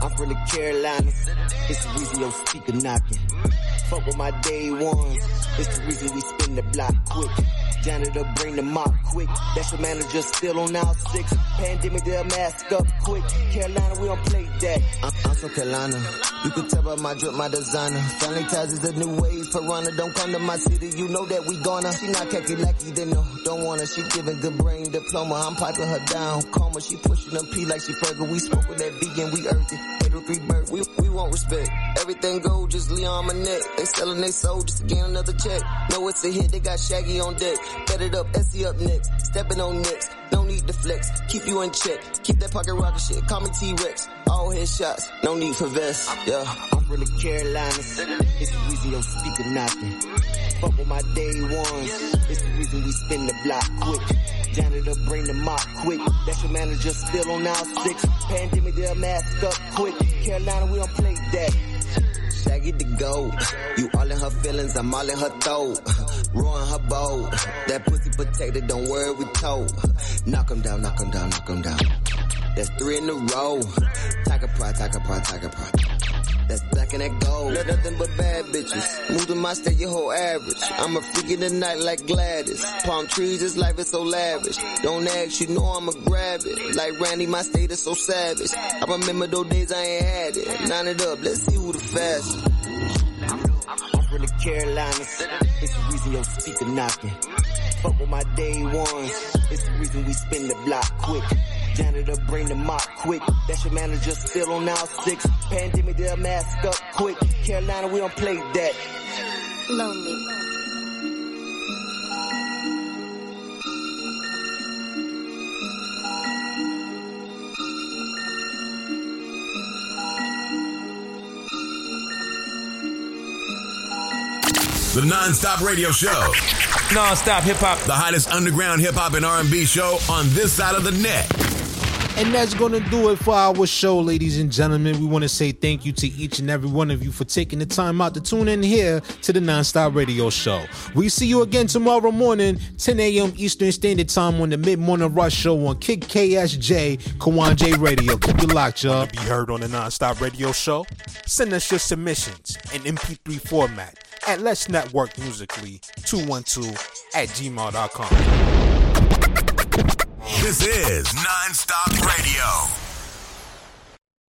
I'm from the Carolinas. It's the reason your speaker knocking. Fuck with my day ones. It's the reason we spin the block quick. Janitor bring the mop quick. That's your manager still on our six. Pandemic, they'll mask up quick. Carolina, we don't play that. I'm, I'm from Carolina. You can tell by my drip, my designer. Family Ties is a new wave, piranha. Don't come to my city, you know that we gonna. She not khaki lucky, then no, don't want her. She giving good brain diploma. I'm piping her down. Coma, she pushing them P like she Fergie. We smoke with that vegan, we earthy. eight oh three birth, we, we want respect. Everything gold, just Leon my neck. They selling their soul just to get another check. Know it's a hit, they got Shaggy on deck. Bet it up, S E up next, stepping on next, no need to flex, keep you in check, keep that pocket rocket shit, call me T-Rex, all headshots, no need for vests, yeah, I'm from the Carolinas, it's the reason your speaker knocking, fuck with my day ones, it's the reason we spin the block quick, janitor bring the mop quick, that's your manager still on our six, pandemic they'll mask up quick, Carolina we don't play that. Shaggy the gold, you all in her feelings, I'm all in her throat. Ruin her bowl, that pussy protected, don't worry, we told. Knock him down, knock him down, knock him down. That's three in a row. Tiger pride, tiger pride, tiger pride. That's black and that gold. Not nothing but bad bitches. Move to my state, your whole average. I'm a freak in the night like Gladys. Palm trees, this life is so lavish. Don't ask, you know I'ma grab it. Like Randy, my state is so savage. I remember those days I ain't had it. Nine it up, let's see who the fastest. I'm from the Carolinas. It's the reason your speaker knocking. Fuck with my day ones. It's the reason we spin the block quick. Janitor bring the mop quick. That's your manager still on our six. Pandemic, they'll mask up quick. Carolina, we don't play that. Lonely. The Nonstop Radio Show. Nonstop Hip Hop. The hottest underground hip hop and R and B show on this side of the net. And that's going to do it for our show, ladies and gentlemen. We want to say thank you to each and every one of you for taking the time out to tune in here to the Nonstop Radio Show. We see you again tomorrow morning, ten a.m. Eastern Standard Time on the Mid-Morning Rush Show on Kick K S J, Kawan J Radio. Keep it locked, y'all. To be heard on the Nonstop Radio Show, send us your submissions in M P three format at Let's Network Musically two one two at gmail dot com. This is Nonstop Radio.